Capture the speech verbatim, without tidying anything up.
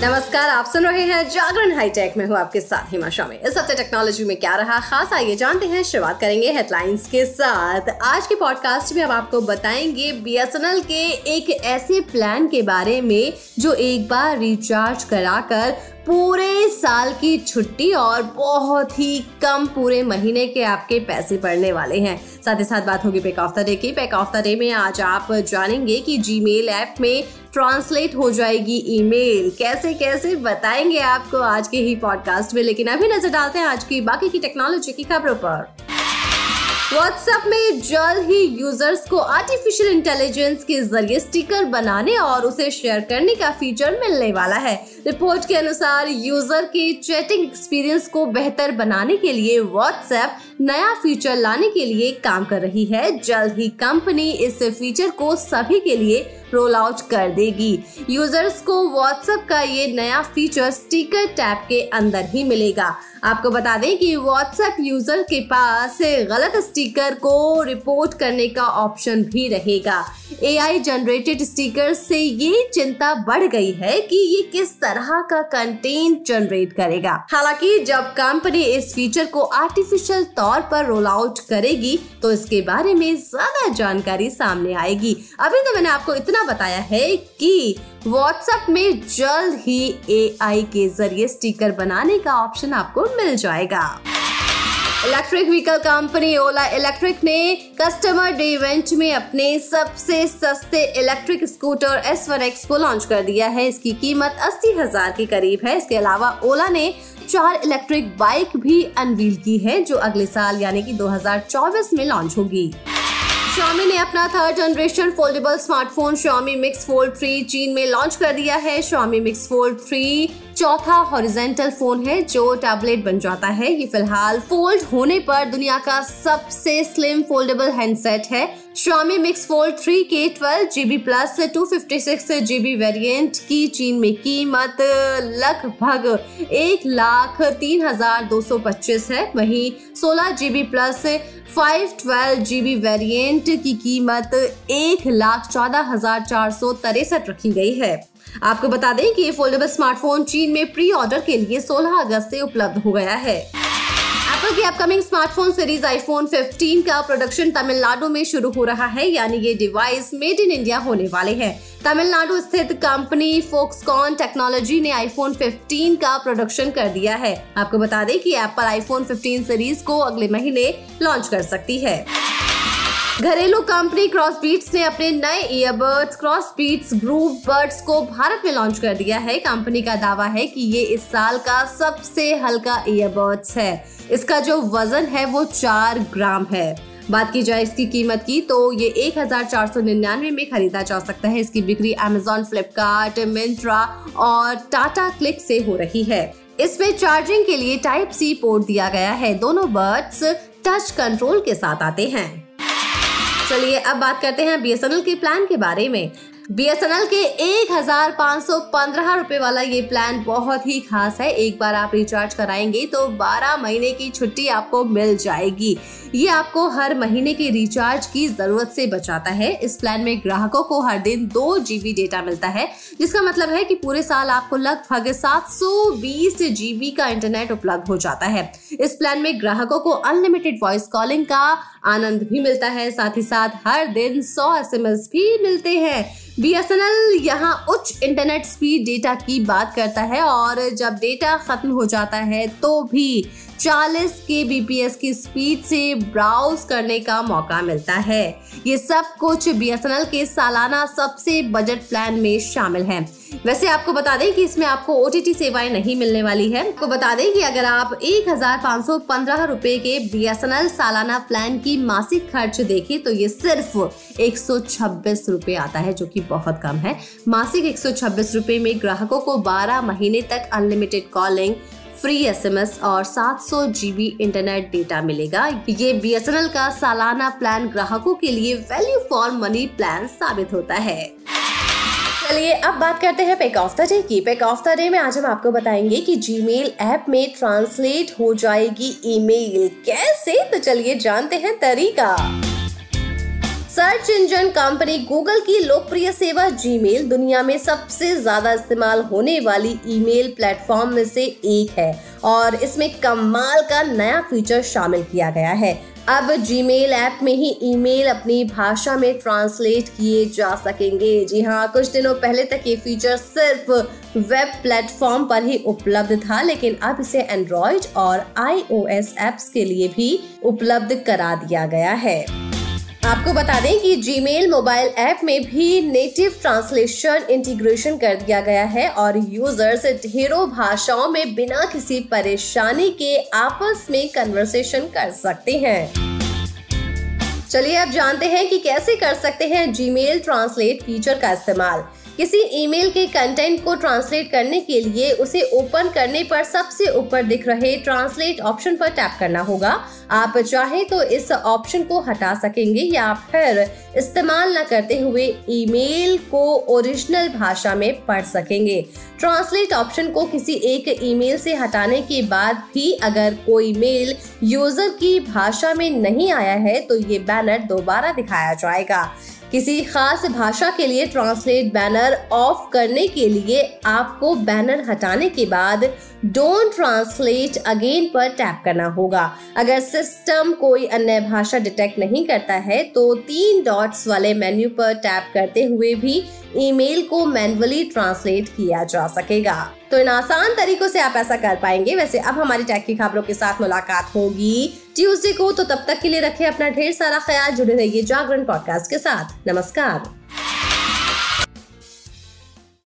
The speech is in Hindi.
नमस्कार, आप सुन रहे हैं जागरण हाई टेक में। हूँ आपके साथ हिमा शर्मा। इस हफ्ते टेक्नोलॉजी में क्या रहा खास, आइए जानते हैं। शुरुआत करेंगे हेडलाइंस के साथ। आज के पॉडकास्ट में हम आपको बताएंगे बी एस एन एल के एक ऐसे प्लान के बारे में जो एक बार रिचार्ज कराकर पूरे साल की छुट्टी और बहुत ही कम पूरे महीने के आपके पैसे पड़ने वाले हैं। साथ ही साथ बात होगी पैक ऑफ द डे की। पैक ऑफ द डे में आज आप जानेंगे कि जीमेल ऐप में ट्रांसलेट हो जाएगी ईमेल, कैसे कैसे बताएंगे आपको आज के ही पॉडकास्ट में। लेकिन अभी नजर डालते हैं आज की बाकी की टेक्नोलॉजी की खबरों पर। व्हाट्सएप में जल्द ही यूजर्स को आर्टिफिशियल इंटेलिजेंस के जरिए स्टिकर बनाने और उसे शेयर करने का फीचर मिलने वाला है। रिपोर्ट के अनुसार यूजर के चैटिंग एक्सपीरियंस को बेहतर बनाने के लिए व्हाट्सएप नया फीचर लाने के लिए काम कर रही है। जल्द ही कंपनी इस फीचर को सभी के लिए रोल आउट कर देगी। यूजर्स को व्हाट्सएप का ये नया फीचर स्टिकर टैब के अंदर ही मिलेगा। आपको बता दें कि व्हाट्सएप यूजर के पास गलत स्टिकर को रिपोर्ट करने का ऑप्शन भी रहेगा। एआई जनरेटेड स्टिकर से ये चिंता बढ़ गई है कि ये किस तरह का कंटेंट जनरेट करेगा। हालांकि जब कंपनी इस फीचर को आर्टिफिशियल तौर पर रोल आउट करेगी तो इसके बारे में ज्यादा जानकारी सामने आएगी। अभी तो मैंने आपको इतना बताया है कि व्हाट्सएप में जल्द ही एआई के जरिए स्टिकर बनाने का ऑप्शन आपको मिल जाएगा। Electric vehicle company Ola electric ने कस्टमर डे इवेंट में अपने सबसे सस्ते electric scooter S one X को लॉन्च कर दिया है। इसकी कीमत अस्सी हजार के करीब है। इसके अलावा ओला ने चार इलेक्ट्रिक बाइक भी अनवील की है जो अगले साल यानी कि दो हजार चौबीस में लॉन्च होगी। Xiaomi ने अपना third generation foldable smartphone Xiaomi Mix Fold three चीन में लॉन्च कर दिया है। Xiaomi Mix Fold थ्री चौथा हॉरिजेंटल फोन है जो टैबलेट बन जाता है। ये फिलहाल फोल्ड होने पर दुनिया का सबसे स्लिम फोल्डेबल हैंडसेट है। Xiaomi Mix Fold थ्री के twelve GB plus two fifty six GB variant की चीन में कीमत लगभग एक लाख तीन हजार दो सौ पच्चीस है। वहीं सोलह GB plus five twelve GB variant की कीमत एक लाख चौदह हजार चार सौ तिरसठ रखी गई है। आपको बता दें कि ये फोल्डेबल स्मार्टफोन चीन में प्री ऑर्डर के लिए सोलह अगस्त से उपलब्ध हो गया है। एप्पल की upcoming smartphone series iPhone fifteen का प्रोडक्शन तमिलनाडु में शुरू हो रहा है, यानी ये डिवाइस मेड इन इंडिया होने वाले हैं। तमिलनाडु स्थित कंपनी फोक्सकॉन टेक्नोलॉजी ने आईफोन फिफ्टीन का प्रोडक्शन कर दिया है। आपको बता दें कि एप्पल आईफोन फिफ्टीन सीरीज को अगले महीने लॉन्च कर सकती है। घरेलू कंपनी क्रॉसबीट्स ने अपने नए ईयरबड्स क्रॉसबीट्स ग्रूप बर्ड्स को भारत में लॉन्च कर दिया है। कंपनी का दावा है कि ये इस साल का सबसे हल्का ईयरबड्स है। इसका जो वजन है वो चार ग्राम है। बात की जाए इसकी कीमत की तो ये एक हजार चार सौ निन्यानवे में खरीदा जा सकता है। इसकी बिक्री अमेजोन, फ्लिपकार्ट, मिंत्रा और टाटा क्लिक से हो रही है। इसमें चार्जिंग के लिए टाइप सी पोर्ट दिया गया है। दोनों बर्ड्स टच कंट्रोल के साथ आते हैं। चलिए अब बात करते हैं बीएसएनएल के प्लान के बारे में। बीएसएनएल के एक हजार पाँच सौ पंद्रह रुपए वाला ये प्लान बहुत ही खास है। एक बार आप रिचार्ज कराएंगे तो बारह महीने की छुट्टी आपको मिल जाएगी। ये आपको हर महीने के रिचार्ज की जरूरत से बचाता है। इस प्लान में ग्राहकों को हर दिन दो जीबी डेटा मिलता है, जिसका मतलब है कि पूरे साल आपको लगभग सात सौ बीस जीबी का इंटरनेट उपलब्ध हो जाता है। इस प्लान में ग्राहकों को अनलिमिटेड वॉइस कॉलिंग का आनंद भी मिलता है। साथ ही साथ हर दिन सौ एसएमएस भी मिलते हैं। बीएसएनएल यहाँ उच्च इंटरनेट स्पीड डेटा की बात करता है और जब डेटा खत्म हो जाता है तो भी चालीस के बी पी एस की स्पीड से ब्राउज करने का मौका मिलता है। ये सब कुछ बीएसएनएल के सालाना सबसे बजट प्लान में शामिल है। वैसे आपको बता दें कि इसमें आपको ओटीटी सेवाएं नहीं मिलने वाली है। आपको बता दें कि अगर आप एक हजार पाँच सौ पंद्रह रुपए के बीएसएनएल सालाना प्लान की मासिक खर्च देखें तो ये सिर्फ एक सौ छब्बीस रुपए आता है, जो कि बहुत कम है। मासिक एक सौ छब्बीस रुपए में ग्राहकों को बारह महीने तक अनलिमिटेड कॉलिंग, फ्री एसएमएस और सात सौ जीबी इंटरनेट डेटा मिलेगा। ये बीएसएनएल का सालाना प्लान ग्राहकों के लिए वैल्यू फॉर मनी प्लान साबित होता है। चलिए अब बात करते हैं पैक ऑफ द डे की। पैक ऑफ द डे में आज हम आपको बताएंगे कि जीमेल ऐप में ट्रांसलेट हो जाएगी ईमेल, कैसे। तो चलिए जानते हैं तरीका। सर्च इंजन कंपनी गूगल की लोकप्रिय सेवा जीमेल दुनिया में सबसे ज्यादा इस्तेमाल होने वाली ईमेल प्लेटफॉर्म में से एक है और इसमें कमाल का नया फीचर शामिल किया गया है। अब जीमेल ऐप में ही ईमेल अपनी भाषा में ट्रांसलेट किए जा सकेंगे। जी हाँ, कुछ दिनों पहले तक ये फीचर सिर्फ वेब प्लेटफॉर्म पर ही उपलब्ध था, लेकिन अब इसे एंड्रॉयड और आईओएस ऐप्स के लिए भी उपलब्ध करा दिया गया है। आपको बता दें कि जीमेल मोबाइल ऐप में भी नेटिव ट्रांसलेशन इंटीग्रेशन कर दिया गया है और यूजर्स ढेरों भाषाओं में बिना किसी परेशानी के आपस में कन्वर्सेशन कर सकते हैं। चलिए अब जानते हैं कि कैसे कर सकते हैं जीमेल ट्रांसलेट फीचर का इस्तेमाल। किसी ईमेल के कंटेंट को ट्रांसलेट करने के लिए उसे ओपन करने पर सबसे ऊपर दिख रहे ट्रांसलेट ऑप्शन पर टैप करना होगा। आप चाहे तो इस ऑप्शन को हटा सकेंगे या फिर इस्तेमाल न करते हुए ईमेल को ओरिजिनल भाषा में पढ़ सकेंगे। ट्रांसलेट ऑप्शन को किसी एक ईमेल से हटाने के बाद भी अगर कोई मेल यूजर की भाषा में नहीं आया है तो ये बैनर दोबारा दिखाया जाएगा। किसी खास भाषा के लिए ट्रांसलेट बैनर ऑफ करने के लिए आपको बैनर हटाने के बाद डोंट ट्रांसलेट अगेन पर टैप करना होगा। अगर सिस्टम कोई अन्य भाषा डिटेक्ट नहीं करता है तो तीन डॉट्स वाले मेन्यू पर टैप करते हुए भी ईमेल को मैन्युअली ट्रांसलेट किया जा सकेगा। तो इन आसान तरीकों से आप ऐसा कर पाएंगे। वैसे अब हमारी टेक की खबरों के साथ मुलाकात होगी ट्यूसडे को, तो तब तक के लिए रखें अपना ढेर सारा ख्याल। जुड़े रहिए जागरण पॉडकास्ट के साथ। नमस्कार।